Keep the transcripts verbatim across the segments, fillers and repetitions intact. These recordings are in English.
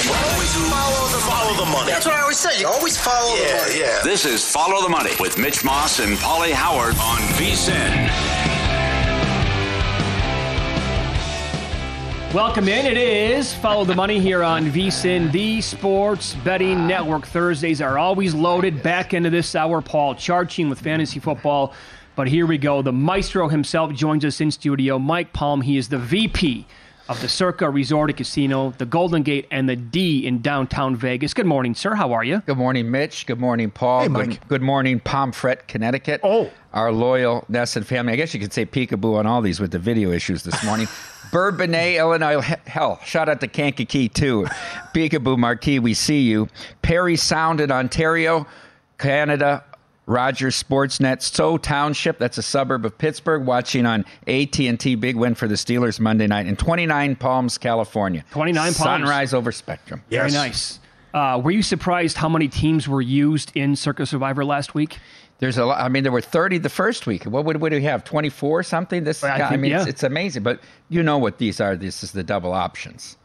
Always follow the, follow the money. That's what I always say. You always follow yeah, the money. Yeah. This is Follow the Money with Mitch Moss and Pauly Howard on V S I N. Welcome in. It is Follow the Money here on V S I N, the Sports Betting Network. Thursdays are always loaded. Back into this hour, Paul Charchian with fantasy football. But here we go. The maestro himself joins us in studio. Mike Palm. He is the V P of the Circa Resort and Casino, the Golden Gate, and the D in downtown Vegas. Good morning, sir. How are you? Good morning, Mitch. Good morning, Paul. Hey, Mike. Good, good morning, Pomfret, Connecticut. Oh. Our loyal Nesson family. I guess you could say peekaboo on all these with the video issues this morning. Bourbonnais, Illinois. Hell, shout out to Kankakee, too. Peekaboo, Marquis, we see you. Perry Sound in Ontario, Canada. Rogers Sportsnet, Stowe Township, that's a suburb of Pittsburgh, watching on A T and T, big win for the Steelers Monday night, in twenty-nine Palms, California. twenty-nine Palms. Sunrise over Spectrum. Yes. Very nice. Uh, were you surprised how many teams were used in Circa Survivor last week? There's a lot. I mean, there were thirty the first week. What would we have? twenty-four something? This. I, think, I mean, yeah. it's, it's amazing. But you know what these are. This is the double options.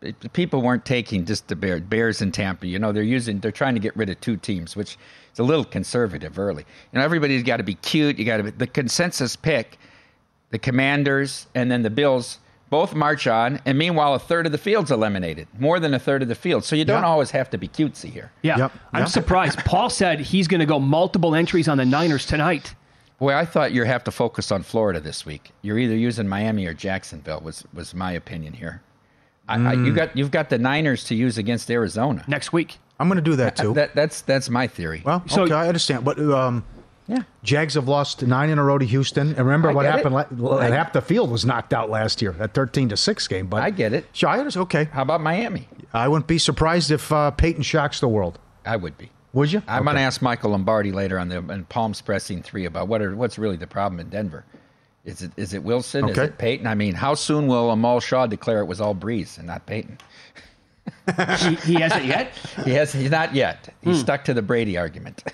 It, people weren't taking just the Bears, Bears in Tampa. You know, they're using, they're trying to get rid of two teams, which is a little conservative early. You know, everybody's got to be cute. You got to be the consensus pick, the Commanders and then the Bills both march on. And meanwhile, a third of the field's eliminated, more than a third of the field. So you don't yep. always have to be cutesy here. Yeah. Yep. I'm yep. surprised. Paul said he's going to go multiple entries on the Niners tonight. Boy, I thought you'd have to focus on Florida this week. You're either using Miami or Jacksonville was, was my opinion here. I, mm. I, you got you've got the Niners to use against Arizona next week. I'm going to do that too. That, that's that's my theory. Well, so, okay, I understand, but um, yeah, Jags have lost nine in a row to Houston. And remember I what happened? It. Like, half the field was knocked out last year at thirteen to six game. But I get it. Sure, I understand. Okay. How about Miami? I wouldn't be surprised if uh, Peyton shocks the world. I would be. Would you? I'm okay. going to ask Michael Lombardi later on the and Palm's pressing three about what are what's really the problem in Denver. Is it is it Wilson? Okay. Is it Peyton? I mean, how soon will Amal Shaw declare it was all Brees and not Peyton? he, he hasn't yet? He has, he's not yet. He's hmm. stuck to the Brady argument.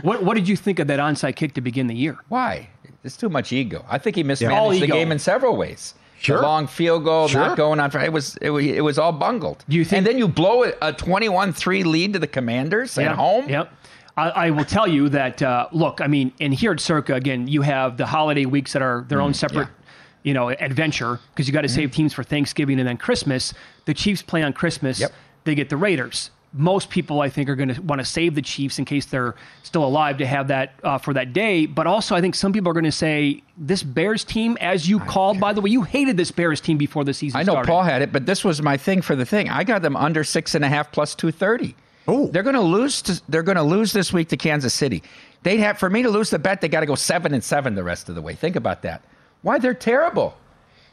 What What did you think of that onside kick to begin the year? Why? It's too much ego. I think he mismanaged yeah. the game in several ways. Sure. The long field goal, sure. not going on. It was it, it was all bungled. Do you think? And then you blow a twenty-one three lead to the Commanders yeah. at home? Yep. I will tell you that, uh, look, I mean, and here at Circa, again, you have the holiday weeks that are their mm, own separate, yeah. you know, adventure because you got to mm. save teams for Thanksgiving and then Christmas. The Chiefs play on Christmas. Yep. They get the Raiders. Most people, I think, are going to want to save the Chiefs in case they're still alive to have that uh, for that day. But also, I think some people are going to say this Bears team, as you I called, care. by the way, you hated this Bears team before the season started. I know started. Paul had it, but this was my thing for the thing. I got them under six and a half plus two thirty. Ooh. They're going to lose. To, they're going to lose this week to Kansas City. They have for me to lose the bet. They got to go seven and seven the rest of the way. Think about that. Why they're terrible?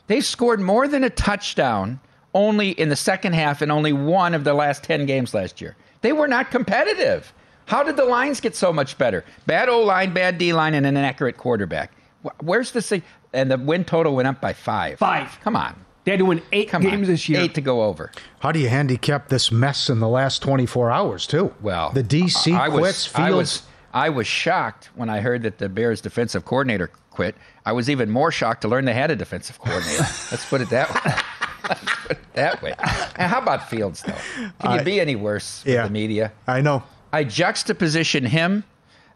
They scored more than a touchdown only in the second half and only one of the last ten games last year. They were not competitive. How did the lines get so much better? Bad O line, bad D line, and an inaccurate quarterback. Where's the and the win total went up by five. Five. Come on. They're doing eight Come games on. this year. Eight to go over. How do you handicap this mess in the last twenty-four hours, too? Well, the D C I, I quits, was, Fields. I was, I was shocked when I heard that the Bears' defensive coordinator quit. I was even more shocked to learn they had a defensive coordinator. Let's put it that way. Let's put it that way. And how about Fields, though? Can I, you be any worse yeah, with the media? I know. I juxtaposition him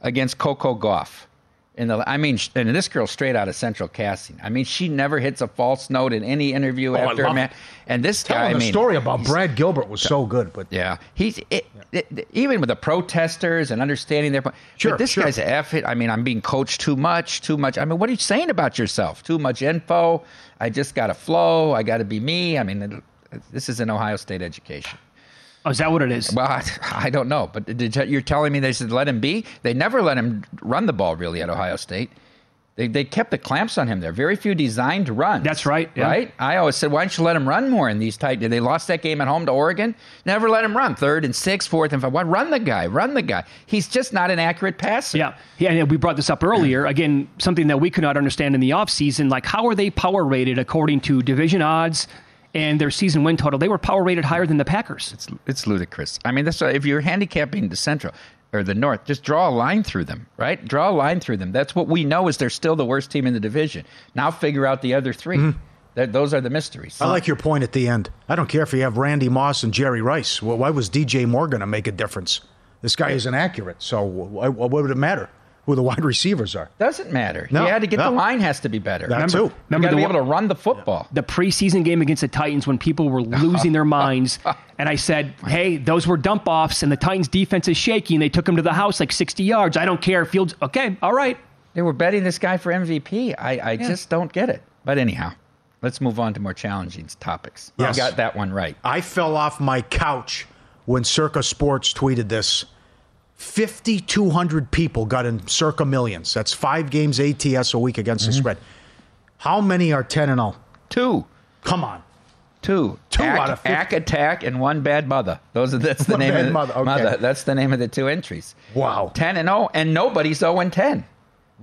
against Coco Gauff. And I mean, and this girl's straight out of Central Casting. I mean, she never hits a false note in any interview oh, after a man. And this Tell guy, I mean, the story about Brad Gilbert was so good, but yeah, he's it, yeah. It, even with the protesters and understanding their point. Sure, but this sure. guy's an F it. I mean, I'm being coached too much, too much. I mean, what are you saying about yourself? Too much info. I just got to flow. I got to be me. I mean, this is an Ohio State education. Oh, is that what it is? Well, I, I don't know. But did, you're telling me they said let him be? They never let him run the ball, really, at Ohio State. They they kept the clamps on him there. Very few designed runs. That's right. Yeah. Right? I always said, why don't you let him run more in these tight? They lost that game at home to Oregon. Never let him run. Third and six, fourth and five. Why run the guy? Run the guy. He's just not an accurate passer. Yeah. Yeah, and we brought this up earlier. Again, something that we could not understand in the offseason. Like, how are they power rated according to division odds? And their season win total, they were power rated higher than the Packers. It's it's ludicrous. I mean, that's if you're handicapping the Central or the North, just draw a line through them, right? Draw a line through them. That's what we know is they're still the worst team in the division. Now figure out the other three. Mm-hmm. That, those are the mysteries. I like your point at the end. I don't care if you have Randy Moss and Jerry Rice. Well, why was D J Moore going to make a difference? This guy isn't accurate, so why, what would it matter who the wide receivers are? Doesn't matter. No, you had to get no. the line has to be better. That remember, too. Remember you got to be able to run the football. The preseason game against the Titans when people were losing their minds, and I said, hey, those were dump-offs, and the Titans' defense is shaky, and they took him to the house like sixty yards. I don't care. Fields, okay, all right. They were betting this guy for M V P. I, I yeah. just don't get it. But anyhow, let's move on to more challenging topics. Yes. You got that one right. I fell off my couch when Circa Sports tweeted this. fifty-two hundred people got in Circa Millions. That's five games A T S a week against mm-hmm. the spread. How many are ten and oh? Two. Come on. Two. Two Ack, out of fifty. Ack Attack and One Bad Mother. Those are that's the name of the, mother. Okay. mother. That's the name of the two entries. Wow. ten and oh, and nobody's oh and ten.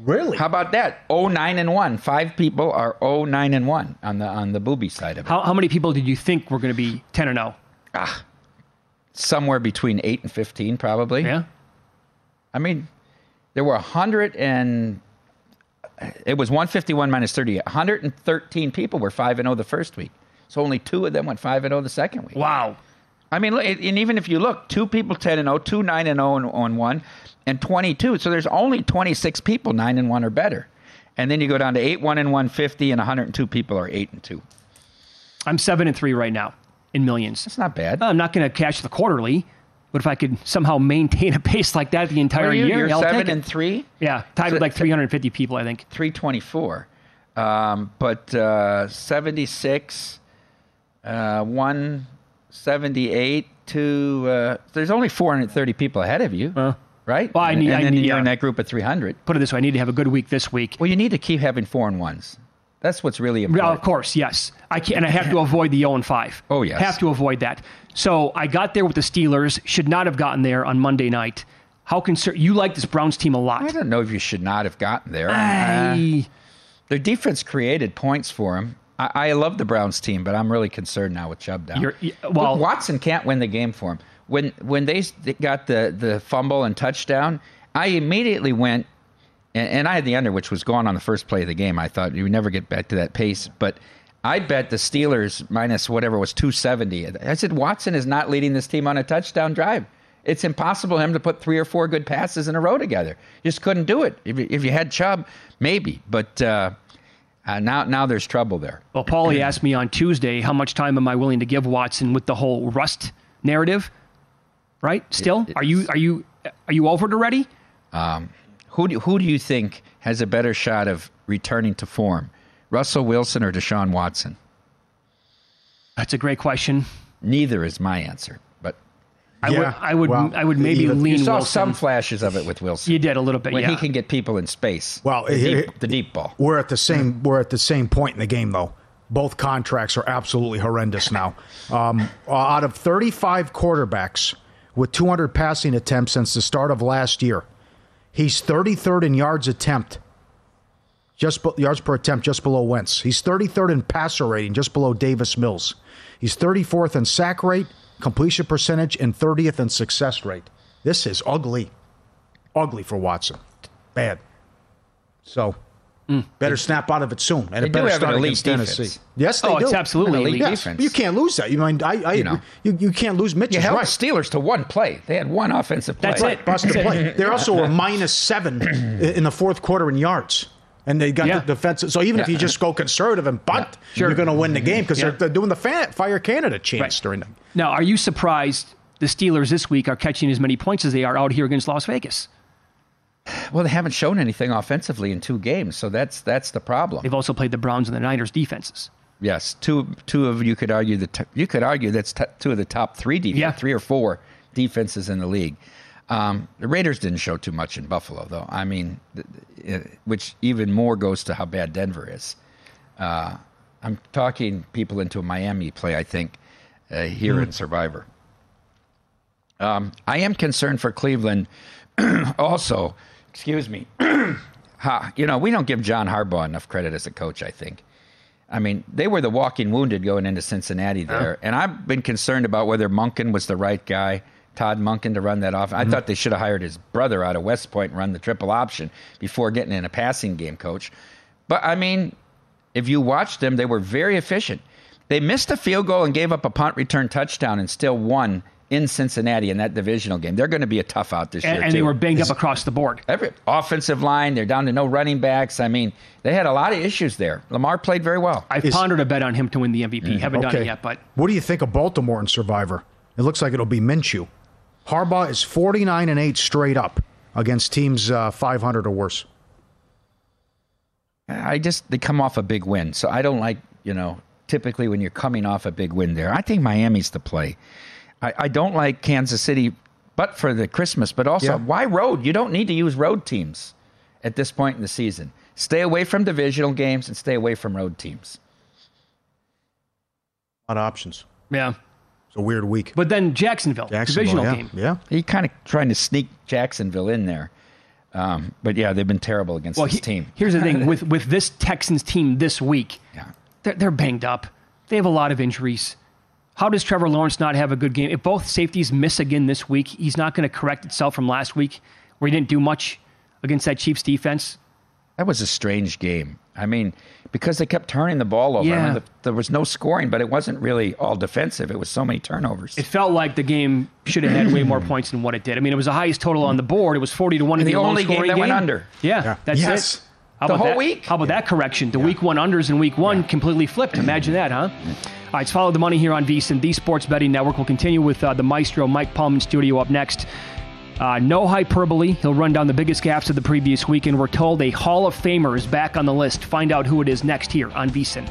Really? How about that? oh nine and one. Five people are oh nine and one on the on the booby side of it. How how many people did you think were going to be ten and oh? Ah. Somewhere between eight and fifteen probably. Yeah. I mean, there were one hundred and it was one fifty-one minus thirty. one hundred thirteen people were five and oh the first week. So only two of them went five and oh the second week. Wow. I mean, and even if you look, two people ten and oh, two nine and oh and on one, and twenty-two. So there's only twenty-six people nine and one or better. And then you go down to eight one and one fifty, and one hundred two people are eight and two. I'm seven and three right now in Millions. That's not bad. I'm not going to cash the quarterly. But if I could somehow maintain a pace like that the entire you? year, I'll take it. You're seven and three? Yeah, tied so, with like three hundred fifty people, I think. three twenty-four. Um, but uh, seventy-six, uh, one seventy-eight, two. Uh, there's only four hundred thirty people ahead of you, uh, right? Well, I need, and, and I need, you're uh, in that group of three hundred. Put it this way, I need to have a good week this week. Well, you need to keep having four and ones. That's what's really important. Of course, yes. I can, and I have to avoid the oh and five. Oh, yes. Have to avoid that. So I got there with the Steelers. Should not have gotten there on Monday night. How concerned? You like this Browns team a lot. I don't know if you should not have gotten there. I... Uh, their defense created points for them. I, I love the Browns team, but I'm really concerned now with Chubb down. You're, well, Look, Watson can't win the game for him. When when they got the, the fumble and touchdown, I immediately went. And I had the under, which was gone on the first play of the game. I thought you would never get back to that pace. But I bet the Steelers minus whatever was two seventy. I said, Watson is not leading this team on a touchdown drive. It's impossible for him to put three or four good passes in a row together. Just couldn't do it. If, if you had Chubb, maybe. But uh, uh, now now there's trouble there. Well, Pauly asked me on Tuesday, how much time am I willing to give Watson with the whole rust narrative? Right? Still? It, are you are you, are you over it already? Um Who do, who do you think has a better shot of returning to form, Russell Wilson or Deshaun Watson? That's a great question. Neither is my answer, but I yeah, would I would well, I would maybe even, lean. You saw Wilson. Some flashes of it with Wilson. You did a little bit. When yeah. he can get people in space. Well, the, it, deep, it, the deep ball. We're at the same we're at the same point in the game though. Both contracts are absolutely horrendous now. Um, out of thirty-five quarterbacks with two hundred passing attempts since the start of last year. He's thirty-third in yards attempt. just be, yards per attempt, just below Wentz. He's thirty-third in passer rating, just below Davis Mills. He's thirty-fourth in sack rate, completion percentage, and thirtieth in success rate. This is ugly. Ugly for Watson. Bad. So, mm. better snap out of it soon. And they it better do have start an elite defense. Tennessee. Yes, they oh, do. Oh, it's absolutely an elite yes. defense. But you can't lose that. You mean, I, I, you, know. you, you can't lose Mitch. You held right. the Steelers to one play. They had one offensive play. That's it. Busted play. They also were minus seven in the fourth quarter in yards. And they got yeah. the defensive. So even yeah. if you just go conservative and bunt, yeah. sure. you're going to win the game because yeah. they're, they're doing the fan, fire Canada chance right. during that. Now, are you surprised the Steelers this week are catching as many points as they are out here against Las Vegas? Well, they haven't shown anything offensively in two games, so that's that's the problem. They've also played the Browns and the Niners defenses. Yes, two two of you could argue the t- you could argue that's t- two of the top three defense, yeah. three or four defenses in the league. Um, the Raiders didn't show too much in Buffalo, though. I mean, it, which even more goes to how bad Denver is. Uh, I'm talking people into a Miami play, I think, uh, here mm. in Survivor. Um, I am concerned for Cleveland. Also, excuse me. ha, you know, we don't give John Harbaugh enough credit as a coach, I think. I mean, they were the walking wounded going into Cincinnati there. Oh. And I've been concerned about whether Monken was the right guy, Todd Monken, to run that off. Mm-hmm. I thought they should have hired his brother out of West Point and run the triple option before getting in a passing game coach. But, I mean, if you watched them, they were very efficient. They missed a field goal and gave up a punt return touchdown and still won in Cincinnati in that divisional game. They're going to be a tough out this and, year, and too. They were banged it's, up across the board. Every offensive line, they're down to no running backs. I mean, they had a lot of issues there. Lamar played very well. I've Is, pondered a bet on him to win the M V P. Mm, Haven't okay. done it yet, but... What do you think of Baltimore and Survivor? It looks like it'll be Minshew. Harbaugh is forty-nine and eight straight up against teams uh, five hundred or worse. I just... They come off a big win, so I don't like, you know, typically when you're coming off a big win there. I think Miami's the play. I, I don't like Kansas City, but for the Christmas, but also yeah. why road? You don't need to use road teams at this point in the season. Stay away from divisional games and stay away from road teams. A lot of options. Yeah. It's a weird week. But then Jacksonville, Jacksonville divisional yeah. game. Yeah. He kind of trying to sneak Jacksonville in there. Um, but yeah, they've been terrible against well, this he, team. Here's the thing with, with this Texans team this week, yeah. they're, they're banged up. They have a lot of injuries. How does Trevor Lawrence not have a good game? If both safeties miss again this week, he's not going to correct itself from last week where he didn't do much against that Chiefs defense. That was a strange game. I mean, because they kept turning the ball over. Yeah. I mean, the, there was no scoring, but it wasn't really all defensive. It was so many turnovers. It felt like the game should have had way more points than what it did. I mean, it was the highest total on the board. It was forty to one in the, the only game that game. went under. Yeah, yeah. that's yes. it. How the whole that? week? How about yeah. that correction? The yeah. week one unders and week one yeah. completely flipped. Imagine that, huh? All right, it's Follow the Money here on V S I N, the Sports Betting Network. We'll continue with uh, the maestro, Mike Palm, in studio up next. Uh, no hyperbole. He'll run down the biggest gaps of the previous week, and we're told a Hall of Famer is back on the list. Find out who it is next here on V S I N.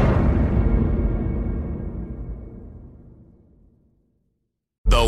The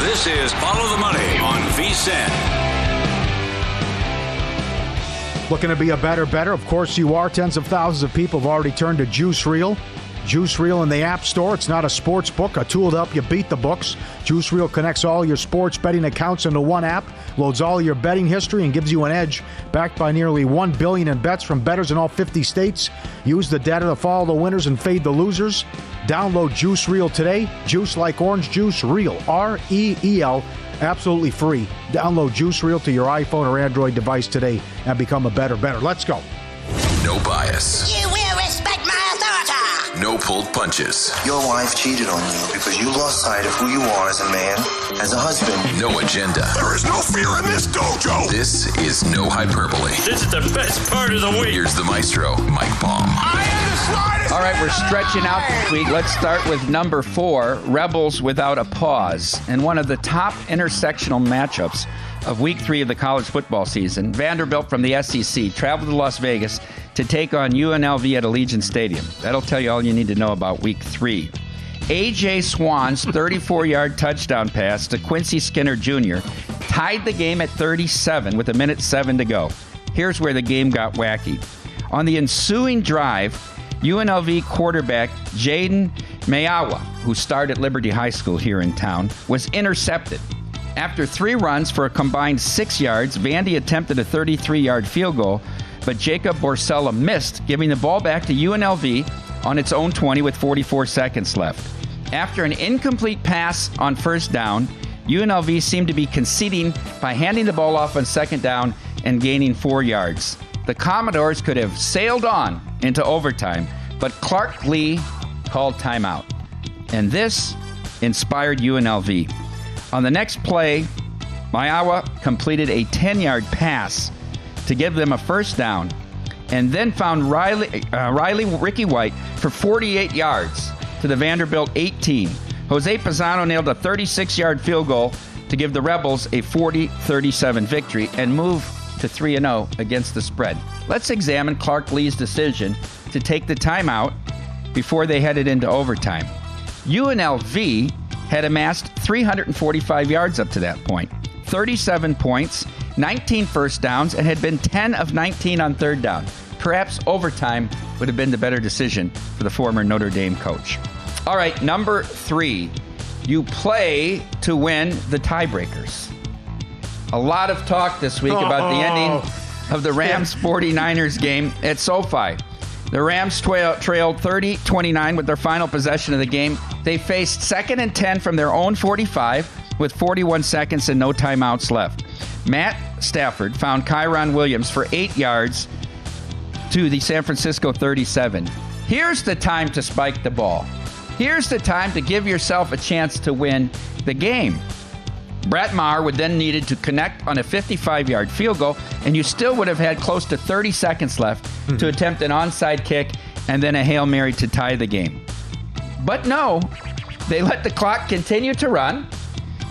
This is Follow the Money on V S I N. Looking to be a better better? Of course you are. Tens of thousands of people have already turned to Juice Reel. Juice Reel in the App Store. It's not a sports book, a tool to help you beat the books. Juice Reel connects all your sports betting accounts into one app, loads all your betting history, and gives you an edge. Backed by nearly one billion dollars in bets from bettors in all fifty states. Use the data to follow the winners and fade the losers. Download Juice Reel today. Juice like orange juice, Reel, R E E L, absolutely free. Download Juice Reel to your iPhone or Android device today and become a better better. Let's go. No bias. You will respect my No pulled punches. Your wife cheated on you because you lost sight of who you are as a man, as a husband. No agenda. There is no fear in this dojo. This is no hyperbole. This is the best part of the week. Here's the maestro, Mike Palm. I am the smartest. All right, we're stretching out this week. Let's start with number four, Rebels without a pause. And one of the top intersectional matchups of week three of the college football season. Vanderbilt from the S E C traveled to Las Vegas to take on U N L V at Allegiant Stadium. That'll tell you all you need to know about week three. A J. Swan's thirty-four-yard touchdown pass to Quincy Skinner Junior tied the game at thirty-seven with a minute seven to go. Here's where the game got wacky. On the ensuing drive, U N L V quarterback Jayden Maiava, who starred at Liberty High School here in town, was intercepted. After three runs for a combined six yards, Vandy attempted a thirty-three-yard field goal, but Jacob Borsella missed, giving the ball back to U N L V on its own twenty with forty-four seconds left. After an incomplete pass on first down, U N L V seemed to be conceding by handing the ball off on second down and gaining four yards. The Commodores could have sailed on into overtime, but Clark Lee called timeout. And this inspired U N L V. On the next play, Maiava completed a ten-yard pass to give them a first down and then found Riley, uh, Riley Ricky White for forty-eight yards to the Vanderbilt eighteen. Jose Pizano nailed a thirty-six-yard field goal to give the Rebels a forty thirty-seven victory and move to three and oh against the spread. Let's examine Clark Lee's decision to take the timeout before they headed into overtime. U N L V had amassed three hundred forty-five yards up to that point, thirty-seven points, nineteen first downs, and had been ten of nineteen on third down. Perhaps overtime would have been the better decision for the former Notre Dame coach. All right, number three, you play to win the tiebreakers. A lot of talk this week oh. about the ending of the Rams forty-niners game at SoFi. The Rams trailed thirty twenty-nine with their final possession of the game. They faced second and ten from their own forty-five with forty-one seconds and no timeouts left. Matt Stafford found Kyron Williams for eight yards to the San Francisco thirty-seven. Here's the time to spike the ball. Here's the time to give yourself a chance to win the game. Brett Maher would then needed to connect on a fifty-five-yard field goal, and you still would have had close to thirty seconds left mm-hmm. to attempt an onside kick and then a Hail Mary to tie the game. But no, they let the clock continue to run,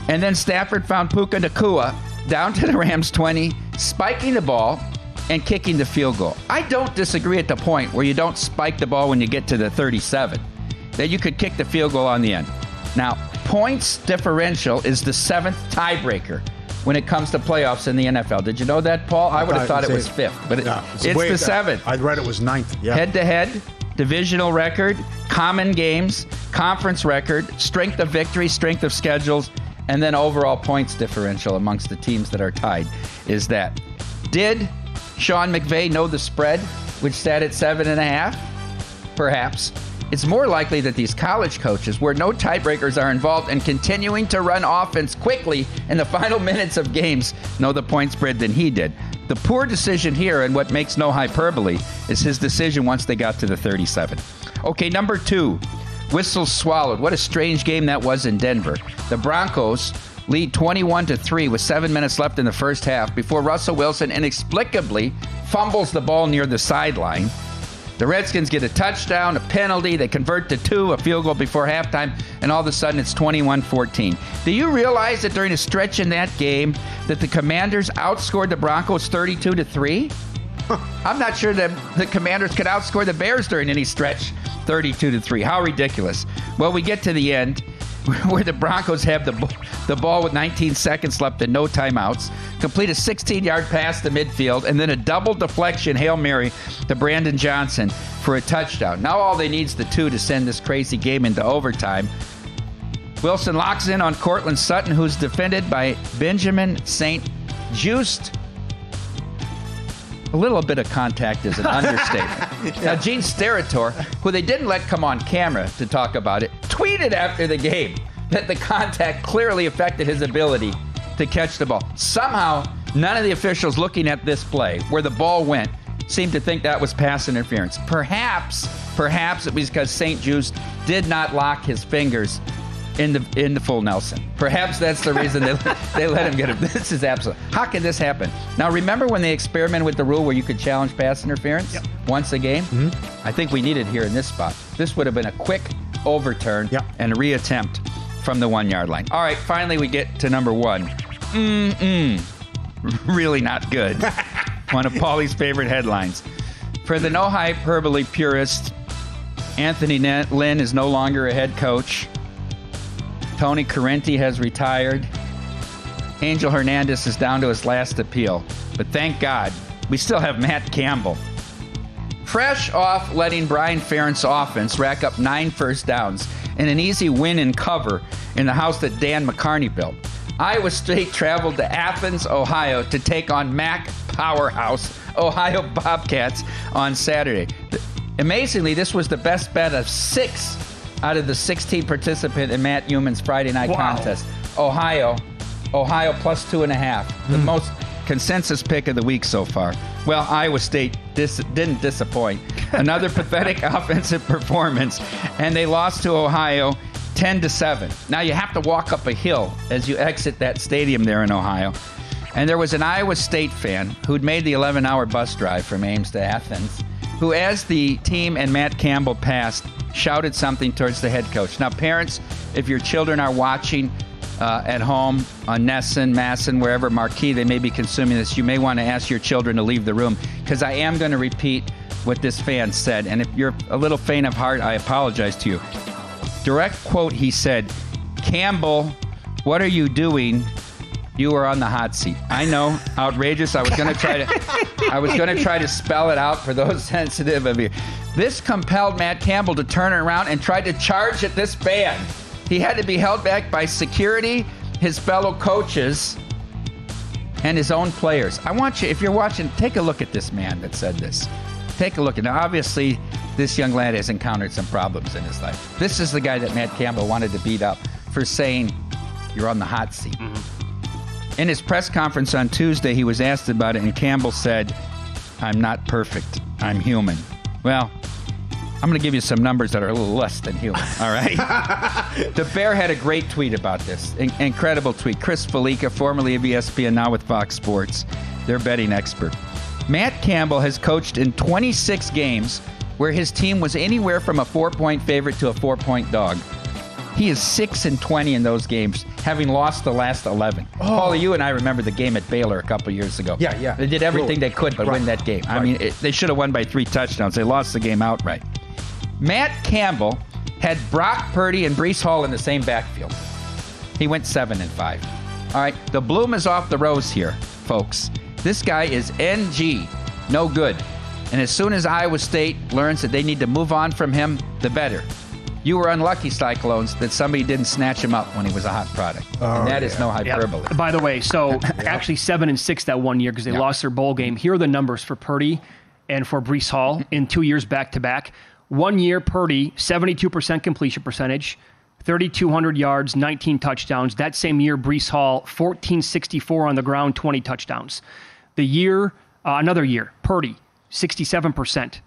and then Stafford found Puka Nacua down to the Rams twenty, spiking the ball and kicking the field goal. I don't disagree at the point where you don't spike the ball when you get to the thirty-seven, that you could kick the field goal on the end. Now, points differential is the seventh tiebreaker when it comes to playoffs in the N F L. Did you know that, Paul? I would have thought it was fifth, but it, no, it's, it's the seventh. I read it was ninth. Yeah. Head-to-head, divisional record, common games, conference record, strength of victory, strength of schedules, and then overall points differential amongst the teams that are tied is that. Did Sean McVay know the spread, which sat at seven and a half? Perhaps. It's more likely that these college coaches, where no tiebreakers are involved and continuing to run offense quickly in the final minutes of games, know the point spread than he did. The poor decision here, and what makes no hyperbole, is his decision once they got to the thirty-seven. Okay, number two, whistles swallowed. What a strange game that was in Denver. The Broncos lead twenty-one to three with seven minutes left in the first half before Russell Wilson inexplicably fumbles the ball near the sideline. The Redskins get a touchdown, a penalty, they convert to two, a field goal before halftime, and all of a sudden it's twenty-one fourteen. Do you realize that during a stretch in that game that the Commanders outscored the Broncos thirty-two to three? I'm not sure that the Commanders could outscore the Bears during any stretch thirty-two to three. How ridiculous. Well, we get to the end where the Broncos have the, the ball with nineteen seconds left and no timeouts, complete a sixteen-yard pass to midfield, and then a double deflection Hail Mary to Brandon Johnson for a touchdown. Now all they need is the two to send this crazy game into overtime. Wilson locks in on Cortland Sutton, who's defended by Benjamin Saint Just. A little bit of contact is an understatement. Yeah. Now, Gene Steratore, who they didn't let come on camera to talk about it, tweeted after the game that the contact clearly affected his ability to catch the ball. Somehow, none of the officials looking at this play, where the ball went, seemed to think that was pass interference. Perhaps, perhaps it was because Saint Just did not lock his fingers in the in the full Nelson. Perhaps that's the reason they, they let him get it. This is absolute. How can this happen? Now, remember when they experimented with the rule where you could challenge pass interference yep. once a game? Mm-hmm. I think we need it here in this spot. This would have been a quick overturn yep. and reattempt from the one-yard line. All right, finally we get to number one. Mm-mm. Really not good. One of Pauly's favorite headlines. For the no-hyperbole purist, Anthony Lynn is no longer a head coach. Tony Correnti has retired. Angel Hernandez is down to his last appeal. But thank God, we still have Matt Campbell. Fresh off letting Brian Ferentz's offense rack up nine first downs and an easy win and cover in the house that Dan McCarney built, Iowa State traveled to Athens, Ohio to take on M A C powerhouse Ohio Bobcats on Saturday. Amazingly, this was the best bet of six out of the sixteen participant in Matt Heuman's Friday night wow. contest. Ohio, Ohio plus two and a half. The mm. most consensus pick of the week so far. Well, Iowa State dis- didn't disappoint. Another pathetic offensive performance, and they lost to Ohio ten to seven. Now you have to walk up a hill as you exit that stadium there in Ohio. And there was an Iowa State fan who'd made the eleven-hour bus drive from Ames to Athens, who, as the team and Matt Campbell passed, shouted something towards the head coach. Now, parents, if your children are watching uh, at home on Nesson, Masson, wherever, Marquee, they may be consuming this, you may want to ask your children to leave the room, because I am going to repeat what this fan said. And if you're a little faint of heart, I apologize to you. Direct quote, he said, "Campbell, what are you doing? You are on the hot seat." I know, outrageous. I was going to try to, I was going to try to spell it out for those sensitive of you. This compelled Matt Campbell to turn around and try to charge at this fan. He had to be held back by security, his fellow coaches, and his own players. I want you, if you're watching, take a look at this man that said this. Take a look. Now, obviously, this young lad has encountered some problems in his life. This is the guy that Matt Campbell wanted to beat up for saying, "You're on the hot seat." Mm-hmm. In his press conference on Tuesday, he was asked about it, and Campbell said, "I'm not perfect. I'm human." Well, I'm going to give you some numbers that are a little less than human, all right? The Bear had a great tweet about this, in- incredible tweet. Chris Felica, formerly of E S P N, now with Fox Sports, their betting expert. Matt Campbell has coached in twenty-six games where his team was anywhere from a four-point favorite to a four-point dog. He is six and twenty in those games, having lost the last eleven. Oh. Paulie, you and I remember the game at Baylor a couple years ago. Yeah, yeah. They did everything they could but right. win that game. Right. I mean, it, they should have won by three touchdowns. They lost the game outright. Matt Campbell had Brock Purdy and Brees Hall in the same backfield. He went seven and five. All right, the bloom is off the rose here, folks. This guy is N G, no good. And as soon as Iowa State learns that they need to move on from him, the better. You were unlucky, Cyclones, that somebody didn't snatch him up when he was a hot product. Oh, and that yeah. is no hyperbole. Yep. By the way, so yep. actually seven and six that one year because they yep. lost their bowl game. Here are the numbers for Purdy and for Brees Hall in two years back-to-back. One year, Purdy, seventy-two percent completion percentage, thirty-two hundred yards, nineteen touchdowns. That same year, Brees Hall, fourteen sixty-four on the ground, twenty touchdowns. The year, uh, another year, Purdy, sixty-seven percent,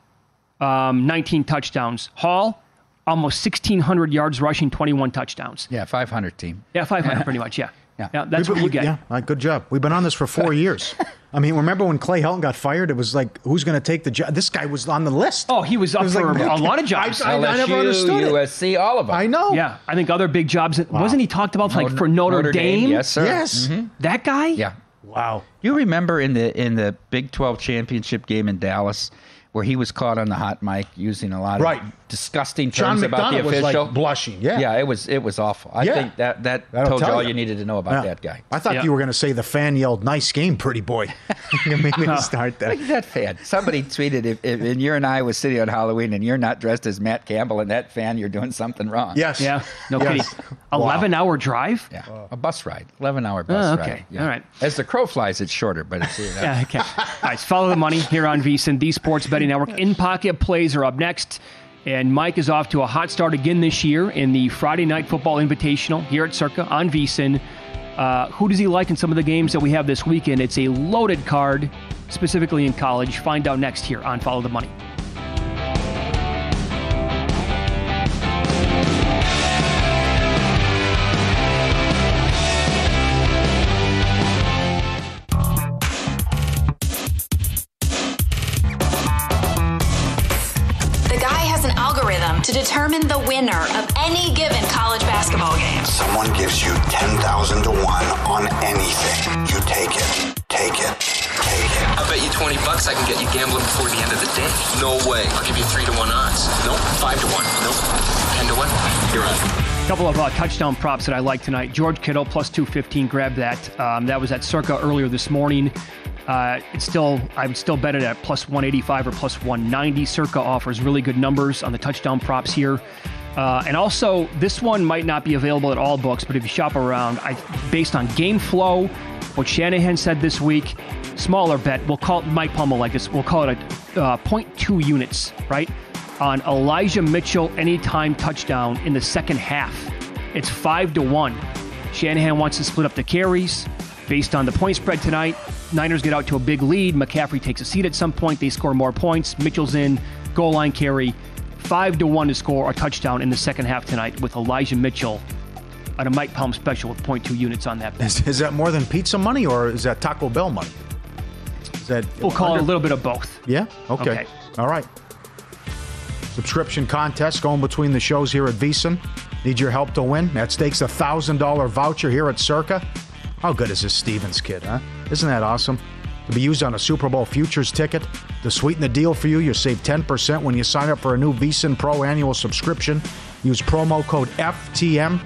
um, nineteen touchdowns. Hall, almost sixteen hundred yards rushing, twenty-one touchdowns. Yeah, five hundred team. Yeah, five hundred pretty much, yeah. Yeah, yeah that's we, what you we, get. Yeah, good job. We've been on this for four years. I mean, remember when Clay Helton got fired? It was like, who's going to take the job? This guy was on the list. Oh, he was up was for like, a lot of jobs. I, I, L S U, I never understood U S C, it. all of them. I know. Yeah, I think other big jobs. That, wow. Wasn't he talked about like for Notre, Notre Dame? Dame? Yes, sir. Yes. Mm-hmm. That guy? Yeah. Wow. You remember in the in the Big twelve championship game in Dallas where he was caught on the hot mic using a lot of right. disgusting terms John about the official. John McDonough was like blushing. Yeah, yeah, it was it was awful. I yeah. think that, that told you all you needed to know about yeah. that guy. I thought yeah. you were going to say the fan yelled, "Nice game, pretty boy." You made me start that. Look at that fan. Somebody tweeted, if, if and you're in Iowa City on Halloween and you're not dressed as Matt Campbell and that fan, you're doing something wrong. Yes. Yeah. No yes. kidding. eleven-hour wow. drive? Yeah. Wow. A bus ride. eleven-hour bus oh, okay. ride. Okay. Yeah. All right. As the crow flies, it's shorter, but it's... You know. Yeah, okay. All right. Follow the money here on VSiN, the Sports Betting Network. In-pocket plays are up next. And Mike is off to a hot start again this year in the Friday Night Football Invitational here at Circa on VSiN. Uh, who does he like in some of the games that we have this weekend? It's a loaded card, specifically in college. Find out next here on Follow the Money. To determine the winner of any given college basketball game. Someone gives you ten thousand to one on anything. You take it, take it, take it. I bet you twenty bucks I can get you gambling before the end of the day. No way. I'll give you three to one odds. Nope. five to one. Nope. ten to one. You're on. A couple of uh, touchdown props that I like tonight. George Kittle, plus two fifteen. Grab that. Um, that was at Circa earlier this morning. Uh, it's still, I'm still bet it at plus one eighty-five or plus one ninety. Circa offers really good numbers on the touchdown props here. Uh, and also, this one might not be available at all books, but if you shop around, I, based on game flow, what Shanahan said this week, smaller bet, we'll call it, Mike Palm will like this, we'll call it a uh, point two units, right? On Elijah Mitchell anytime touchdown in the second half. It's five to one. Shanahan wants to split up the carries. Based on the point spread tonight, Niners get out to a big lead. McCaffrey takes a seat at some point. They score more points. Mitchell's in. Goal line carry. Five to one to score a touchdown in the second half tonight with Elijah Mitchell on a Mike Palm special with point two units on that bet. Is, is that more than pizza money or is that Taco Bell money? Is that we'll call it a little bit of both. Yeah? Okay. okay. All right. Subscription contest going between the shows here at VSiN. Need your help to win. That stakes a one thousand dollars voucher here at Circa. How good is this Stevens kid, huh? Isn't that awesome? To be used on a Super Bowl futures ticket. To sweeten the deal for you, you save ten percent when you sign up for a new VSiN Pro annual subscription. Use promo code F T M.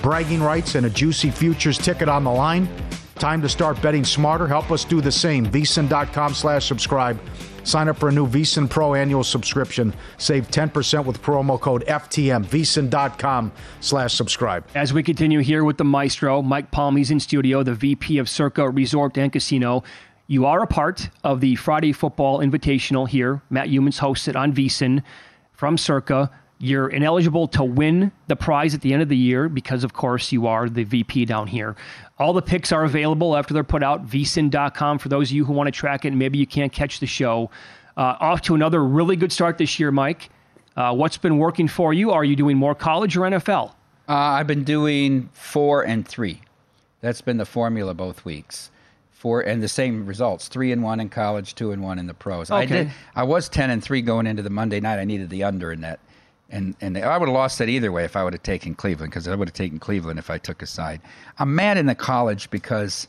Bragging rights and a juicy futures ticket on the line. Time to start betting smarter. Help us do the same. VSiN.com slash subscribe. Sign up for a new VSiN Pro annual subscription. Save ten percent with promo code F T M, VSiN.com slash subscribe. As we continue here with the maestro, Mike Palm, he's in studio, the V P of Circa Resort and Casino. You are a part of the Friday Football Invitational here. Matt Humans hosts it on VSiN from Circa. You're ineligible to win the prize at the end of the year because, of course, you are the V P down here. All the picks are available after they're put out, V S I N dot com, for those of you who want to track it and maybe you can't catch the show. Uh, off to another really good start this year, Mike. Uh, what's been working for you? Are you doing more college or N F L? Uh, I've been doing four and three. That's been the formula both weeks. Four and the same results, three and one in college, two and one in the pros. Okay. I did. I was ten and three going into the Monday night. I needed the under in that. And and I would have lost that either way if I would have taken Cleveland, because I would have taken Cleveland if I took a side. I'm mad in the college because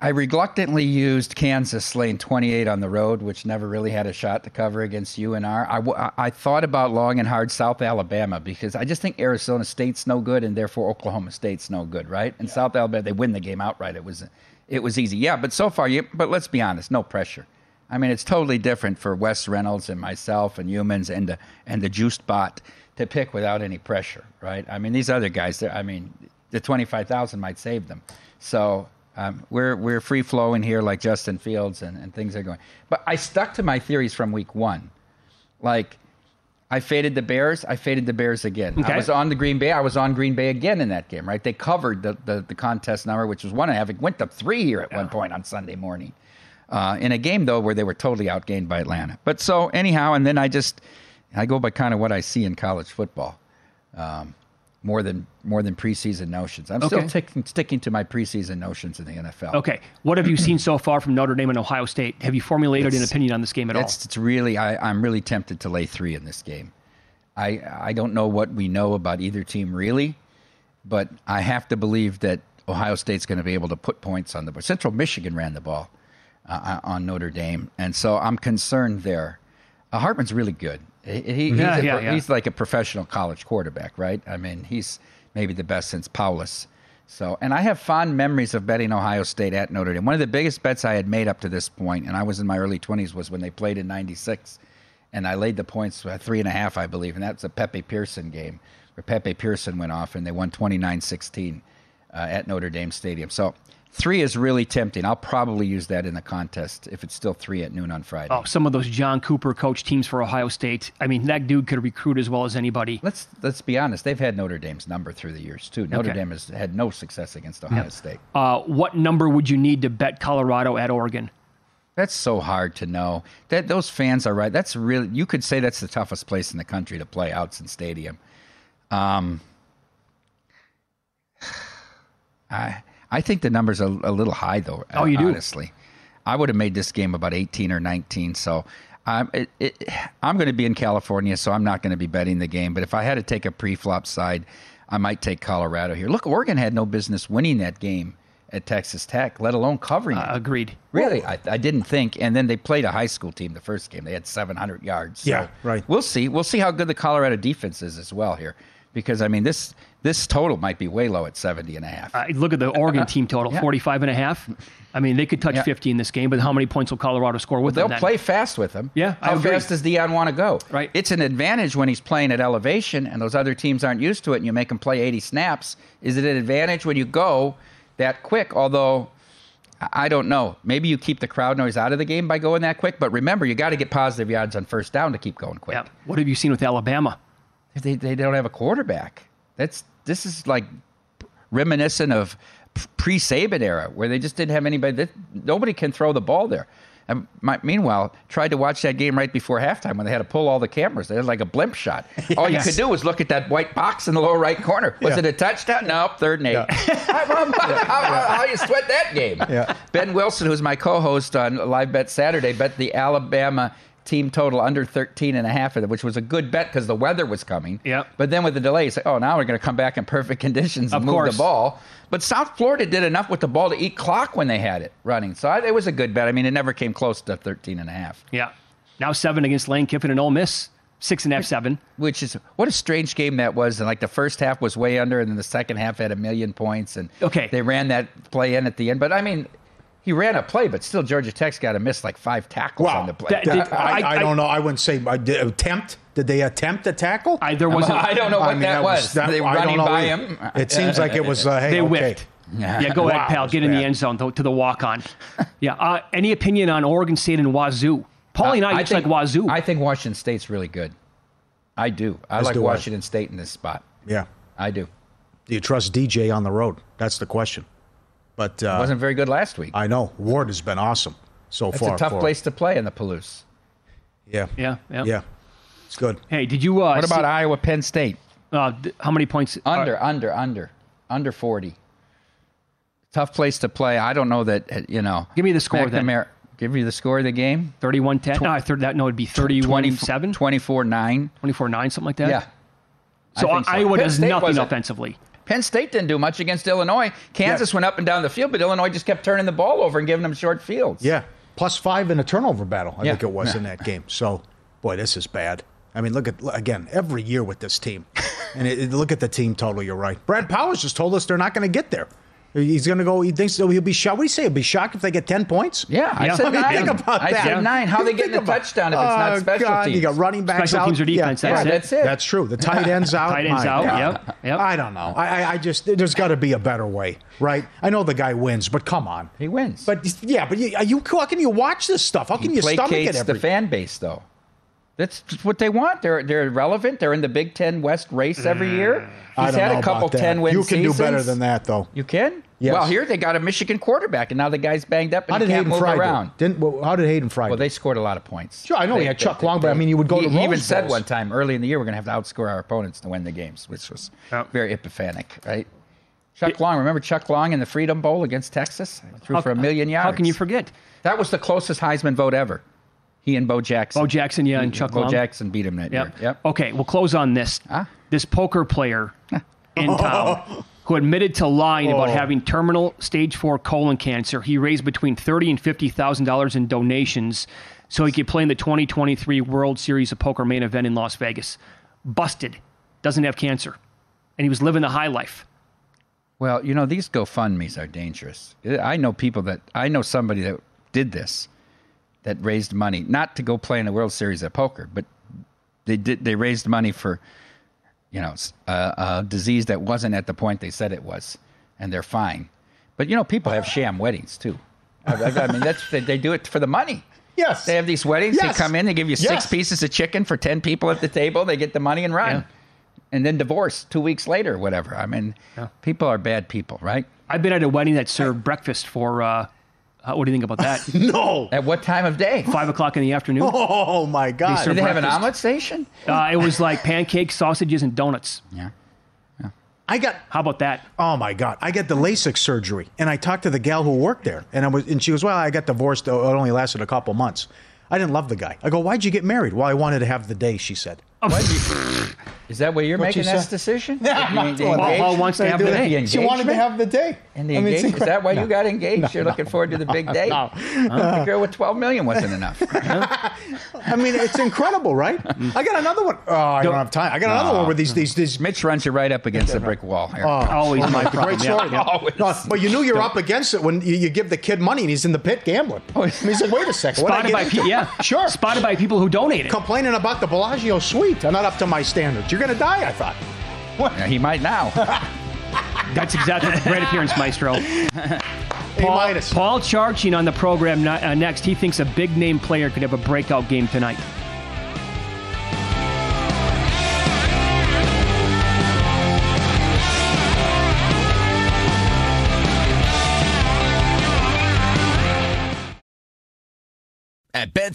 I reluctantly used Kansas lane twenty-eight on the road, which never really had a shot to cover against U N R. I, w- I thought about long and hard South Alabama, because I just think Arizona State's no good, and therefore Oklahoma State's no good, right? And yeah. South Alabama, they win the game outright. It was it was easy. Yeah, but so far, you, but let's be honest, no pressure. I mean, it's totally different for Wes Reynolds and myself and humans and the, and the juiced bot to pick without any pressure, right? I mean, these other guys, I mean, the twenty-five thousand might save them. So um, we're we're free-flowing here like Justin Fields, and, and things are going. But I stuck to my theories from week one. Like, I faded the Bears. I faded the Bears again. Okay. I was on the Green Bay. I was on Green Bay again in that game, right? They covered the, the, the contest number, which was one and a half. It went up three here at yeah. one point on Sunday morning. Uh, in a game, though, where they were totally outgained by Atlanta. But so anyhow, and then I just, I go by kind of what I see in college football. Um, more than more than preseason notions. I'm okay. still tick, sticking to my preseason notions in the N F L. Okay. What have you seen so far from Notre Dame and Ohio State? Have you formulated it's, an opinion on this game at all? It's really, I, I'm really tempted to lay three in this game. I I don't know what we know about either team really, but I have to believe that Ohio State's going to be able to put points on the board. Central Michigan ran the ball uh, on Notre Dame, and so I'm concerned there. Uh, Hartman's really good. He, he, yeah, he's, yeah, a, yeah. he's like a professional college quarterback, right? I mean, he's maybe the best since Paulus. So, and I have fond memories of betting Ohio State at Notre Dame. One of the biggest bets I had made up to this point, and I was in my early twenties, was when they played in ninety-six, and I laid the points at three and a half, I believe, and that's a Pepe Pearson game where Pepe Pearson went off, and they won twenty-nine sixteen uh, at Notre Dame Stadium. So three is really tempting. I'll probably use that in the contest if it's still three at noon on Friday. Oh, some of those John Cooper coach teams for Ohio State. I mean, that dude could recruit as well as anybody. Let's let's be honest. They've had Notre Dame's number through the years, too. Notre okay. Dame has had no success against Ohio yeah. State. Uh, what number would you need to bet Colorado at Oregon? That's so hard to know. That those fans are right. That's really, you could say that's the toughest place in the country to play, Outson Stadium. Um, I... I think the number's a, a little high, though, oh, you honestly. Do? I would have made this game about eighteen or nineteen, so I'm, it, it, I'm going to be in California, so I'm not going to be betting the game. But if I had to take a pre-flop side, I might take Colorado here. Look, Oregon had no business winning that game at Texas Tech, let alone covering uh, it. Agreed. Really, I, I didn't think. And then they played a high school team the first game. They had seven hundred yards. So yeah, right. We'll see. We'll see how good the Colorado defense is as well here. Because, I mean, this this total might be way low at seventy and a half. Uh, look at the Oregon team total, yeah. forty-five and a half. I mean, they could touch yeah. fifty in this game, but how many points will Colorado score with well, them? They'll then? play fast with them. Yeah, How fast does Deion want to go? Right. It's an advantage when he's playing at elevation and those other teams aren't used to it and you make them play eighty snaps. Is it an advantage when you go that quick? Although, I don't know. Maybe you keep the crowd noise out of the game by going that quick. But remember, you got to get positive yards on first down to keep going quick. Yeah. What have you seen with Alabama? They they don't have a quarterback. That's this is like reminiscent of pre-Saban era where they just didn't have anybody. That, nobody can throw the ball there. And my, meanwhile, tried to watch that game right before halftime when they had to pull all the cameras. They had like a blimp shot. Yes. All you could do was look at that white box in the lower right corner. Was yeah. it a touchdown? No, third and eight. Yeah. how, how, yeah. how, how, how you sweat that game? Yeah. Ben Wilson, who's my co-host on Live Bet Saturday, bet the Alabama team total under thirteen and a half of it, which was a good bet because the weather was coming. Yep. But then with the delay, you say, oh, now we're going to come back in perfect conditions and of move course. the ball. But South Florida did enough with the ball to eat clock when they had it running. So it was a good bet. I mean, it never came close to thirteen and a half. Yeah. Now seven against Lane Kiffin and Ole Miss. Six and a half, seven. Which is, what a strange game that was. And like the first half was way under and then the second half had a million points. And okay. they ran that play in at the end. But I mean, he ran a play, but still Georgia Tech's got to miss like five tackles wow. on the play. That, did, I, I, I don't know. I wouldn't say I did, attempt. Did they attempt a tackle? I, there was. I don't know what I mean, that, that was. That, they were running by him. It seems like it was. Uh, hey, they okay. whipped. Yeah, go wow, ahead, pal. Get bad. in the end zone to, to the walk-on. yeah. Uh, any opinion on Oregon State and Wazoo? Paulie and I, I just think, like Wazoo. I think Washington State's really good. I do. I Let's like do Washington it. State in this spot. Yeah, I do. Do you trust D J on the road? That's the question. But uh, wasn't very good last week. I know. Ward has been awesome so That's far. It's a tough forward. place to play in the Palouse. Yeah. Yeah. Yeah. Yeah. It's good. Hey, did you? Uh, what about see, Iowa Penn State? Uh, th- how many points? Under, are, under, under, under forty. Tough place to play. I don't know that, you know. Give me the score then. Amer- give you the score of the game. thirty-one ten. Tw- no, third, that, no, it'd be thirty-one seven. twenty-four nine. twenty-four nine, something like that. Yeah. So, I think so. Iowa Penn does State nothing offensively. Penn State didn't do much against Illinois. Kansas yeah. went up and down the field, but Illinois just kept turning the ball over and giving them short fields. Yeah, plus five in a turnover battle, I yeah. think it was yeah. in that game. So, boy, this is bad. I mean, look at, again, every year with this team. And it, it, look at the team total, you're right. Brad Powers just told us they're not going to get there. He's going to go, he thinks he'll be shocked. What do you say? He'll be shocked if they get ten points? Yeah, I yeah. said nine. Think about that. I said nine. How are they getting a touchdown if it's not special God, teams? You got running backs special out. Special teams or defense, yeah, that's, right, it. that's it. That's true. The tight end's out. Tight end's out, yeah. yep, yep. I don't know. I, I, I just, there's got to be a better way, right? I know the guy wins, but come on. He wins. But yeah, but you, you how can you watch this stuff? How can he you stomach it? He placates the fan base, though. That's what they want. They're they're relevant. They're in the Big Ten West race every year. He's had a couple ten-win seasons. You can do better than that, though. You can? Yes. Well, here they got a Michigan quarterback, and now the guy's banged up and how did he can't Hayden move Fry around. Didn't, well, how did Hayden Fry? Well, they scored a lot of points. Sure, I know they, they had Chuck they, Long, they, but I mean, you would go he, to Rose He even Bowls. Said one time early in the year, we're going to have to outscore our opponents to win the games, which was oh. very epiphanic, right? Chuck it, Long, remember Chuck Long in the Freedom Bowl against Texas? Threw how, for a million yards. How can you forget? That was the closest Heisman vote ever. He and Bo Jackson. Bo Jackson, yeah, and he, Chuck Bo Long. Bo Jackson beat him that yep. year. Yep. Okay, we'll close on this. Huh? This poker player in town who admitted to lying oh. about having terminal stage four colon cancer. He raised between thirty thousand dollars and fifty thousand dollars in donations so he could play in the twenty twenty-three World Series of Poker main event in Las Vegas. Busted. Doesn't have cancer. And he was living the high life. Well, you know, these GoFundMes are dangerous. I know people that, I know somebody that did this, that raised money, not to go play in the World Series of Poker, but they did. They raised money for, you know, uh, a disease that wasn't at the point they said it was, and they're fine. But, you know, people have sham weddings, too. I, I mean, that's they, they do it for the money. Yes. They have these weddings. Yes. They come in. They give you six yes. pieces of chicken for ten people at the table. They get the money and run. Yeah. And then divorce two weeks later, whatever. I mean, yeah. people are bad people, right? I've been at a wedding that served breakfast for, uh, uh, what do you think about that? No. At what time of day? Five o'clock in the afternoon. Oh, my God. They Did they breakfast. have an omelet station? Uh, it was like pancakes, sausages, and donuts. Yeah. yeah. I got. How about that? Oh, my God. I got the LASIK surgery, and I talked to the gal who worked there, and, I was, and she goes, well, I got divorced. It only lasted a couple months. I didn't love the guy. I go, why'd you get married? Well, I wanted to have the day, she said. Is that where you're what making you this decision? Yeah. Paul wants to have the day. She wanted to have the day. And the I mean, is that why no. you got engaged? No, you're no, looking forward no, to the big day? No. Huh? The girl with twelve million wasn't enough. I mean, it's incredible, right? I got another one. Oh, I don't, don't have time. I got no. another one where these, these, these... Mitch runs you right up against a brick wall. Here. Oh, always well, my problem. Great story. Yeah. Always. No, but you knew you're up against it when you, you give the kid money and he's in the pit gambling. I mean, he said, wait a second. Spotted by people. Yeah, sure. Spotted by people who donated. Complaining about the Bellagio suite. I'm not up to my standards. You're going to die, I thought. What? Yeah, he might now. That's exactly the great appearance, Maestro. Paul, Paul Charchian on the program next. He thinks a big-name player could have a breakout game tonight. At Bet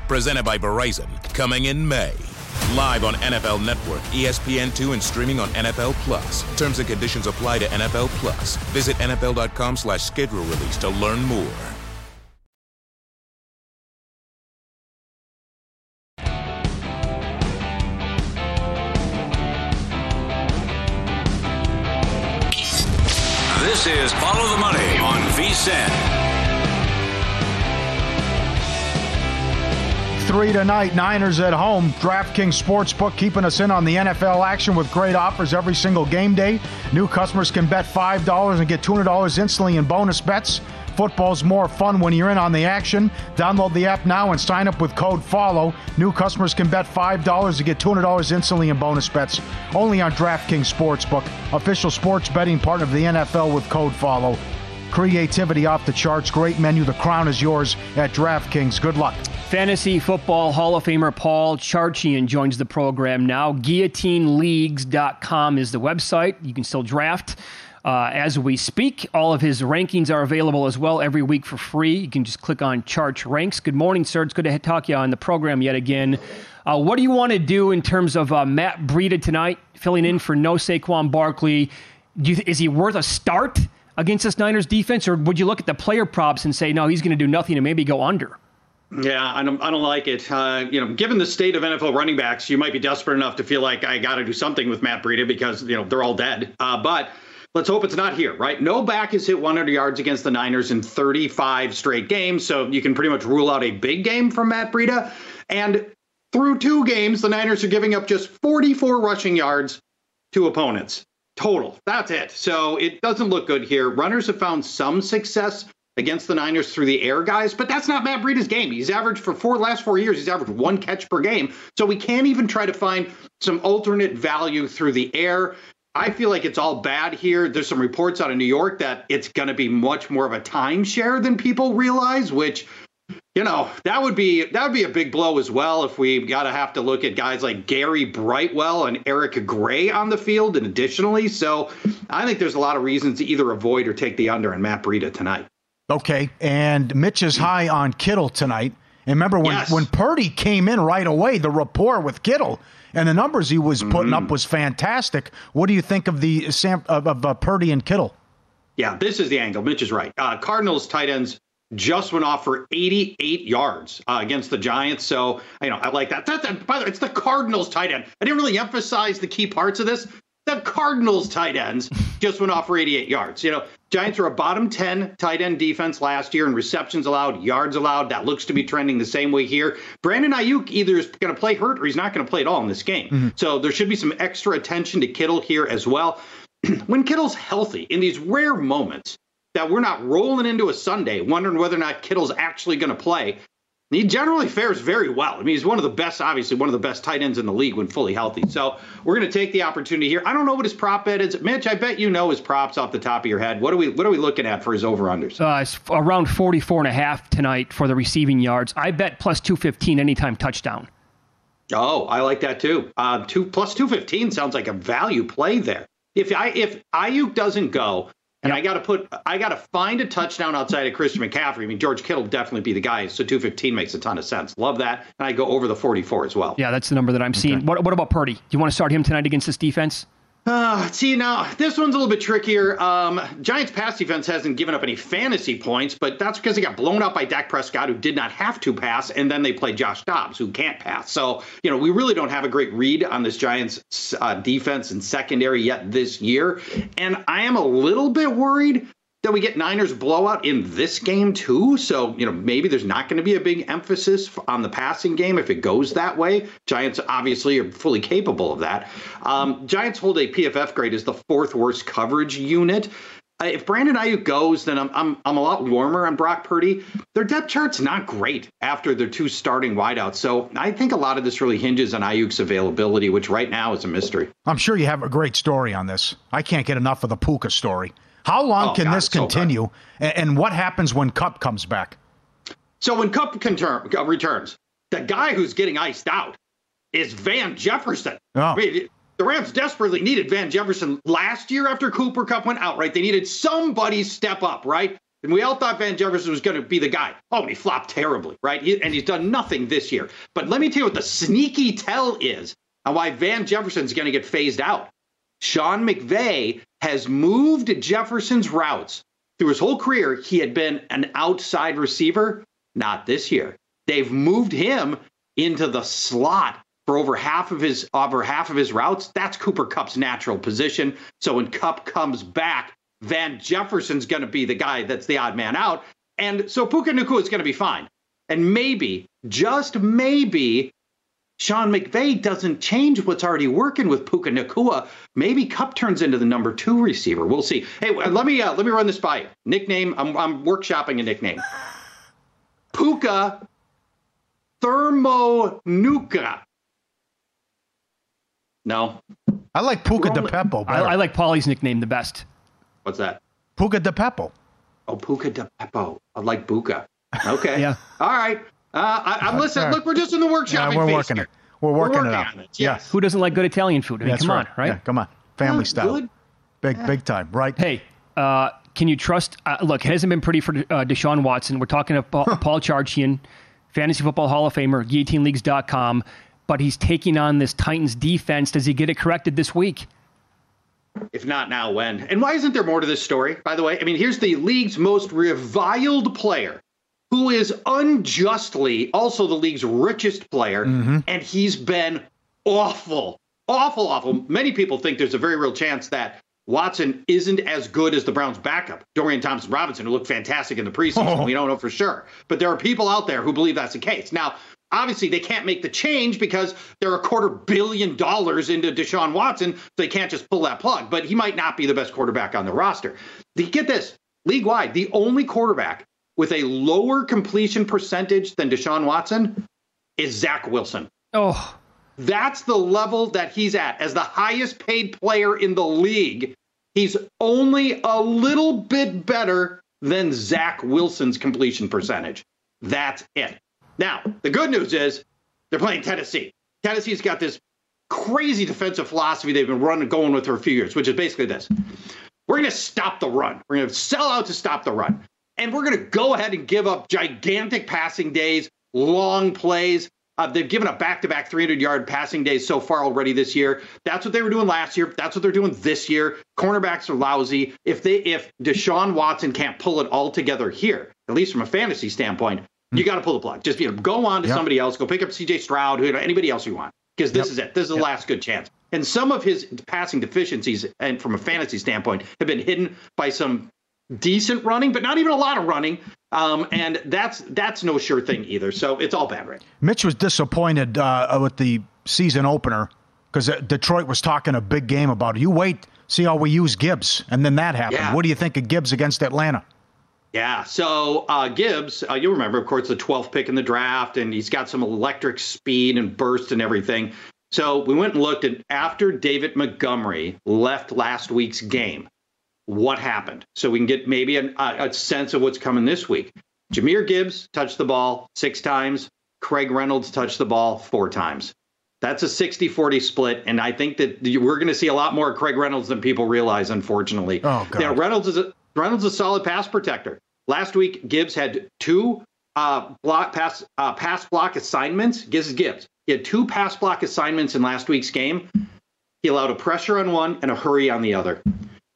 presented by Verizon, coming in May. Live on N F L Network, E S P N two, and streaming on N F L Plus. Terms and conditions apply to N F L Plus. Visit nfl.com slash schedule release to learn more. This is Follow the Money on V S I N. Three tonight, Niners at home. DraftKings Sportsbook keeping us in on the N F L action with great offers every single game day. New customers can bet five dollars and get two hundred dollars instantly in bonus bets. Football's more fun when you're in on the action. Download the app now and sign up with code FOLLOW. New customers can bet five dollars to get two hundred dollars instantly in bonus bets. Only on DraftKings Sportsbook, official sports betting partner of the N F L with code FOLLOW. Creativity off the charts. Great menu. The crown is yours at DraftKings. Good luck. Fantasy Football Hall of Famer Paul Charchian joins the program now. guillotine leagues dot com is the website. You can still draft uh, as we speak. All of his rankings are available as well every week for free. You can just click on Charch Ranks. Good morning, sir. It's good to talk to you on the program yet again. Uh, what do you want to do in terms of uh, Matt Breida tonight, filling in for no Saquon Barkley? Do you th- is he worth a start against this Niners defense, or would you look at the player props and say, no, he's going to do nothing and maybe go under? Yeah, I don't, I don't like it. Uh, you know, given the state of N F L running backs, you might be desperate enough to feel like I got to do something with Matt Breida because, you know, they're all dead. Uh, but let's hope it's not here, right? No back has hit one hundred yards against the Niners in thirty-five straight games, so you can pretty much rule out a big game from Matt Breida. And through two games, the Niners are giving up just forty-four rushing yards to opponents total. That's it. So it doesn't look good here. Runners have found some success against the Niners through the air, guys, but that's not Matt Breida's game. He's averaged for four last four years, he's averaged one catch per game. So we can't even try to find some alternate value through the air. I feel like it's all bad here. There's some reports out of New York that it's going to be much more of a timeshare than people realize, which, you know, that would be that would be a big blow as well if we got to have to look at guys like Gary Brightwell and Eric Gray on the field. And additionally, so I think there's a lot of reasons to either avoid or take the under in Matt Breida tonight. Okay, and Mitch is high on Kittle tonight. And remember, when, yes. when Purdy came in right away, the rapport with Kittle and the numbers he was putting mm-hmm. up was fantastic. What do you think of the of, of uh, Purdy and Kittle? Yeah, this is the angle. Mitch is right. Uh, Cardinals tight ends just went off for eighty-eight yards uh, against the Giants. So, you know, I like that. That's, that. By the way, it's the Cardinals tight end. I didn't really emphasize the key parts of this. The Cardinals tight ends just went off for eighty-eight yards. You know, Giants are a bottom ten tight end defense last year in receptions allowed, yards allowed. That looks to be trending the same way here. Brandon Ayuk either is going to play hurt or he's not going to play at all in this game. Mm-hmm. So there should be some extra attention to Kittle here as well. When Kittle's healthy, in these rare moments that we're not rolling into a Sunday wondering whether or not Kittle's actually going to play, he generally fares very well. I mean, he's one of the best, obviously, one of the best tight ends in the league when fully healthy. So we're going to take the opportunity here. I don't know what his prop bet is. Mitch, I bet you know his props off the top of your head. What are we What are we looking at for his over-unders? Uh, it's around forty-four and a half tonight for the receiving yards. I bet plus two fifteen anytime touchdown. Oh, I like that too. Uh, two plus two fifteen sounds like a value play there. If I if Ayuk doesn't go, and I got to put, I got to find a touchdown outside of Christian McCaffrey. I mean, George Kittle will definitely be the guy. So two fifteen makes a ton of sense. Love that. And I go over the forty-four as well. Yeah, that's the number that I'm seeing. Okay. What, what about Purdy? Do you want to start him tonight against this defense? Uh, see, now, this one's a little bit trickier. Um, Giants' pass defense hasn't given up any fantasy points, but that's because they got blown out by Dak Prescott, who did not have to pass, and then they played Josh Dobbs, who can't pass. So, you know, we really don't have a great read on this Giants uh, defense and secondary yet this year. And I am a little bit worried that we get Niners blowout in this game too. So, you know, maybe there's not going to be a big emphasis on the passing game if it goes that way. Giants obviously are fully capable of that. Um, Giants hold a P F F grade as the fourth worst coverage unit. Uh, if Brandon Ayuk goes, then I'm, I'm I'm a lot warmer on Brock Purdy. Their depth chart's not great after their two starting wideouts. So I think a lot of this really hinges on Ayuk's availability, which right now is a mystery. I'm sure you have a great story on this. I can't get enough of the Puka story. How long oh, can God, this continue, so and, and what happens when Kupp comes back? So when Kupp conter- returns, the guy who's getting iced out is Van Jefferson. Oh. I mean, the Rams desperately needed Van Jefferson last year after Cooper Kupp went out, right? They needed somebody step up, right? And we all thought Van Jefferson was going to be the guy. Oh, and he flopped terribly, right? He, and he's done nothing this year. But let me tell you what the sneaky tell is and why Van Jefferson's going to get phased out. Sean McVay has moved Jefferson's routes. Through his whole career, he had been an outside receiver. Not this year. They've moved him into the slot for over half of his over half of his routes. That's Cooper Kupp's natural position. So when Kupp comes back, Van Jefferson's going to be the guy that's the odd man out. And so Puka Nacua is going to be fine. And maybe, just maybe, Sean McVay doesn't change what's already working with Puka Nacua. Maybe Kupp turns into the number two receiver. We'll see. Hey, let me uh, let me run this by you. Nickname. I'm I'm workshopping a nickname. Puka Thermonuka. No. I like Puka only, de Pepo. I, I like Pauly's nickname the best. What's that? Puka de Pepo. Oh, Puka de Pepo. I like Buka. Okay. Yeah. All right. Uh, I, I'm listening. Right. Look, we're just in the workshop. Yeah, we're, we're working it. We're working it out. It, yes. Yeah. Who doesn't like good Italian food? I mean, come right. on, right? Yeah, come on. Family oh, style. Good. Big, yeah. big time, right? Hey, uh, can you trust? Uh, look, it hasn't been pretty for uh, Deshaun Watson. We're talking about huh. Paul Charchian, Fantasy Football Hall of Famer, guillotine leagues dot com. But he's taking on this Titans defense. Does he get it corrected this week? If not now, when? And why isn't there more to this story, by the way? I mean, here's the league's most reviled player, who is unjustly also the league's richest player, mm-hmm. and he's been awful, awful, awful. Many people think there's a very real chance that Watson isn't as good as the Browns' backup, Dorian Thompson-Robinson, who looked fantastic in the preseason. Oh. We don't know for sure. But there are people out there who believe that's the case. Now, obviously, they can't make the change because they're a quarter billion dollars into Deshaun Watson. So they can't just pull that plug. But he might not be the best quarterback on the roster. Get this, league-wide, the only quarterback with a lower completion percentage than Deshaun Watson is Zach Wilson. Oh, that's the level that he's at. As the highest paid player in the league, he's only a little bit better than Zach Wilson's completion percentage. That's it. Now, the good news is they're playing Tennessee. Tennessee's got this crazy defensive philosophy they've been running, going with for a few years, which is basically this. We're going to stop the run. We're going to sell out to stop the run. And we're going to go ahead and give up gigantic passing days, long plays. Uh, they've given up back-to-back three hundred yard passing days so far already this year. That's what they were doing last year. That's what they're doing this year. Cornerbacks are lousy. If they, if Deshaun Watson can't pull it all together here, at least from a fantasy standpoint, you got to pull the plug. Just, you know, go on to yep. somebody else. Go pick up C J Stroud, who, anybody else you want, because this yep. is it. This is the yep. last good chance. And some of his passing deficiencies, and from a fantasy standpoint, have been hidden by some decent running, but not even a lot of running. Um, and that's that's no sure thing either. So it's all bad, right? Mitch was disappointed uh, with the season opener because Detroit was talking a big game about it. You wait, see how we use Gibbs, and then that happened. Yeah. What do you think of Gibbs against Atlanta? Yeah, so uh, Gibbs, uh, you'll remember, of course, the twelfth pick in the draft, and he's got some electric speed and burst and everything. So we went and looked at after David Montgomery left last week's game, what happened? So we can get maybe an, a, a sense of what's coming this week. Jahmyr Gibbs touched the ball six times. Craig Reynolds touched the ball four times. That's a sixty forty split, and I think that we're going to see a lot more of Craig Reynolds than people realize, unfortunately. Oh, God. Now, Reynolds is a... Reynolds is a solid pass protector. Last week, Gibbs had two uh, block pass uh, pass block assignments. Gibbs is Gibbs. He had two pass block assignments in last week's game. He allowed a pressure on one and a hurry on the other.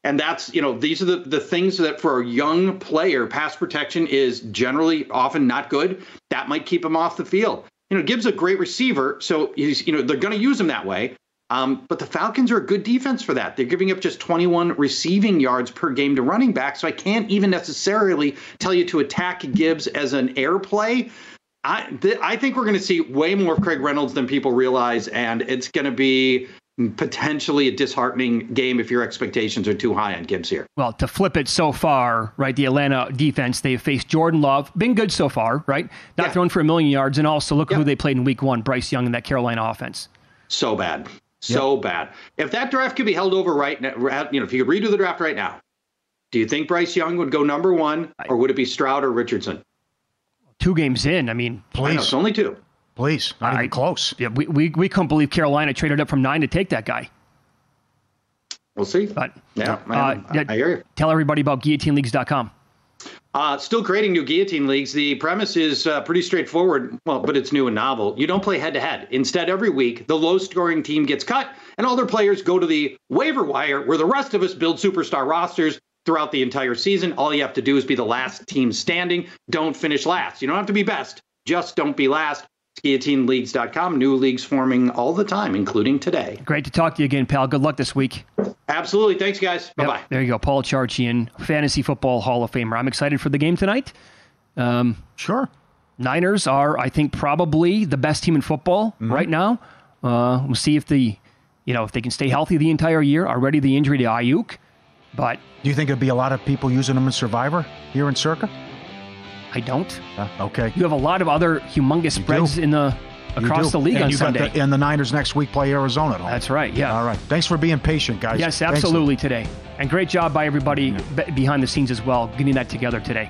And that's, you know, these are the, the things that for a young player, pass protection is generally often not good. That might keep him off the field. You know, Gibbs is a great receiver, so he's, you know, they're going to use him that way. Um, but the Falcons are a good defense for that. They're giving up just twenty-one receiving yards per game to running back, so I can't even necessarily tell you to attack Gibbs as an air play. I, th- I think we're going to see way more of Craig Reynolds than people realize, and it's going to be potentially a disheartening game if your expectations are too high on Gibbs here. Well, to flip it so far, right, the Atlanta defense, they have faced Jordan Love, been good so far, right? Not yeah. thrown for a million yards, and also look yeah. who they played in week one, Bryce Young and that Carolina offense. So bad. So yep. bad. If that draft could be held over right now, you know, if you could redo the draft right now, do you think Bryce Young would go number one, or would it be Stroud or Richardson? Two games in. I mean, please. I know, it's only two. Please. Not I, even close. Yeah, we, we we couldn't believe Carolina traded up from nine to take that guy. We'll see. But yeah, uh, I, yeah, I hear you. Tell everybody about guillotine leagues dot com. Uh, still creating new guillotine leagues. The premise is uh, pretty straightforward, well, but it's new and novel. You don't play head-to-head. Instead, every week, the low-scoring team gets cut, and all their players go to the waiver wire, where the rest of us build superstar rosters throughout the entire season. All you have to do is be the last team standing. Don't finish last. You don't have to be best. Just don't be last. It's guillotine leagues dot com. New leagues forming all the time, including today. Great to talk to you again, pal. Good luck this week. Absolutely. Thanks, guys. Bye-bye. Yep. There you go. Paul Charchian, Fantasy Football Hall of Famer. I'm excited for the game tonight. Um, sure. Niners are, I think, probably the best team in football mm-hmm. right now. Uh, we'll see if the, you know, if they can stay healthy the entire year. Already the injury to Ayuk, but do you think it'd be a lot of people using them in Survivor here in Circa? I don't. Uh, okay. You have a lot of other humongous you spreads do. in the across the league and on Sunday. The, and the Niners next week play Arizona. That's right. Yeah. yeah. All right. Thanks for being patient, guys. Yes, absolutely. Thanks. Today. And great job by everybody yeah. be- behind the scenes as well, getting that together today.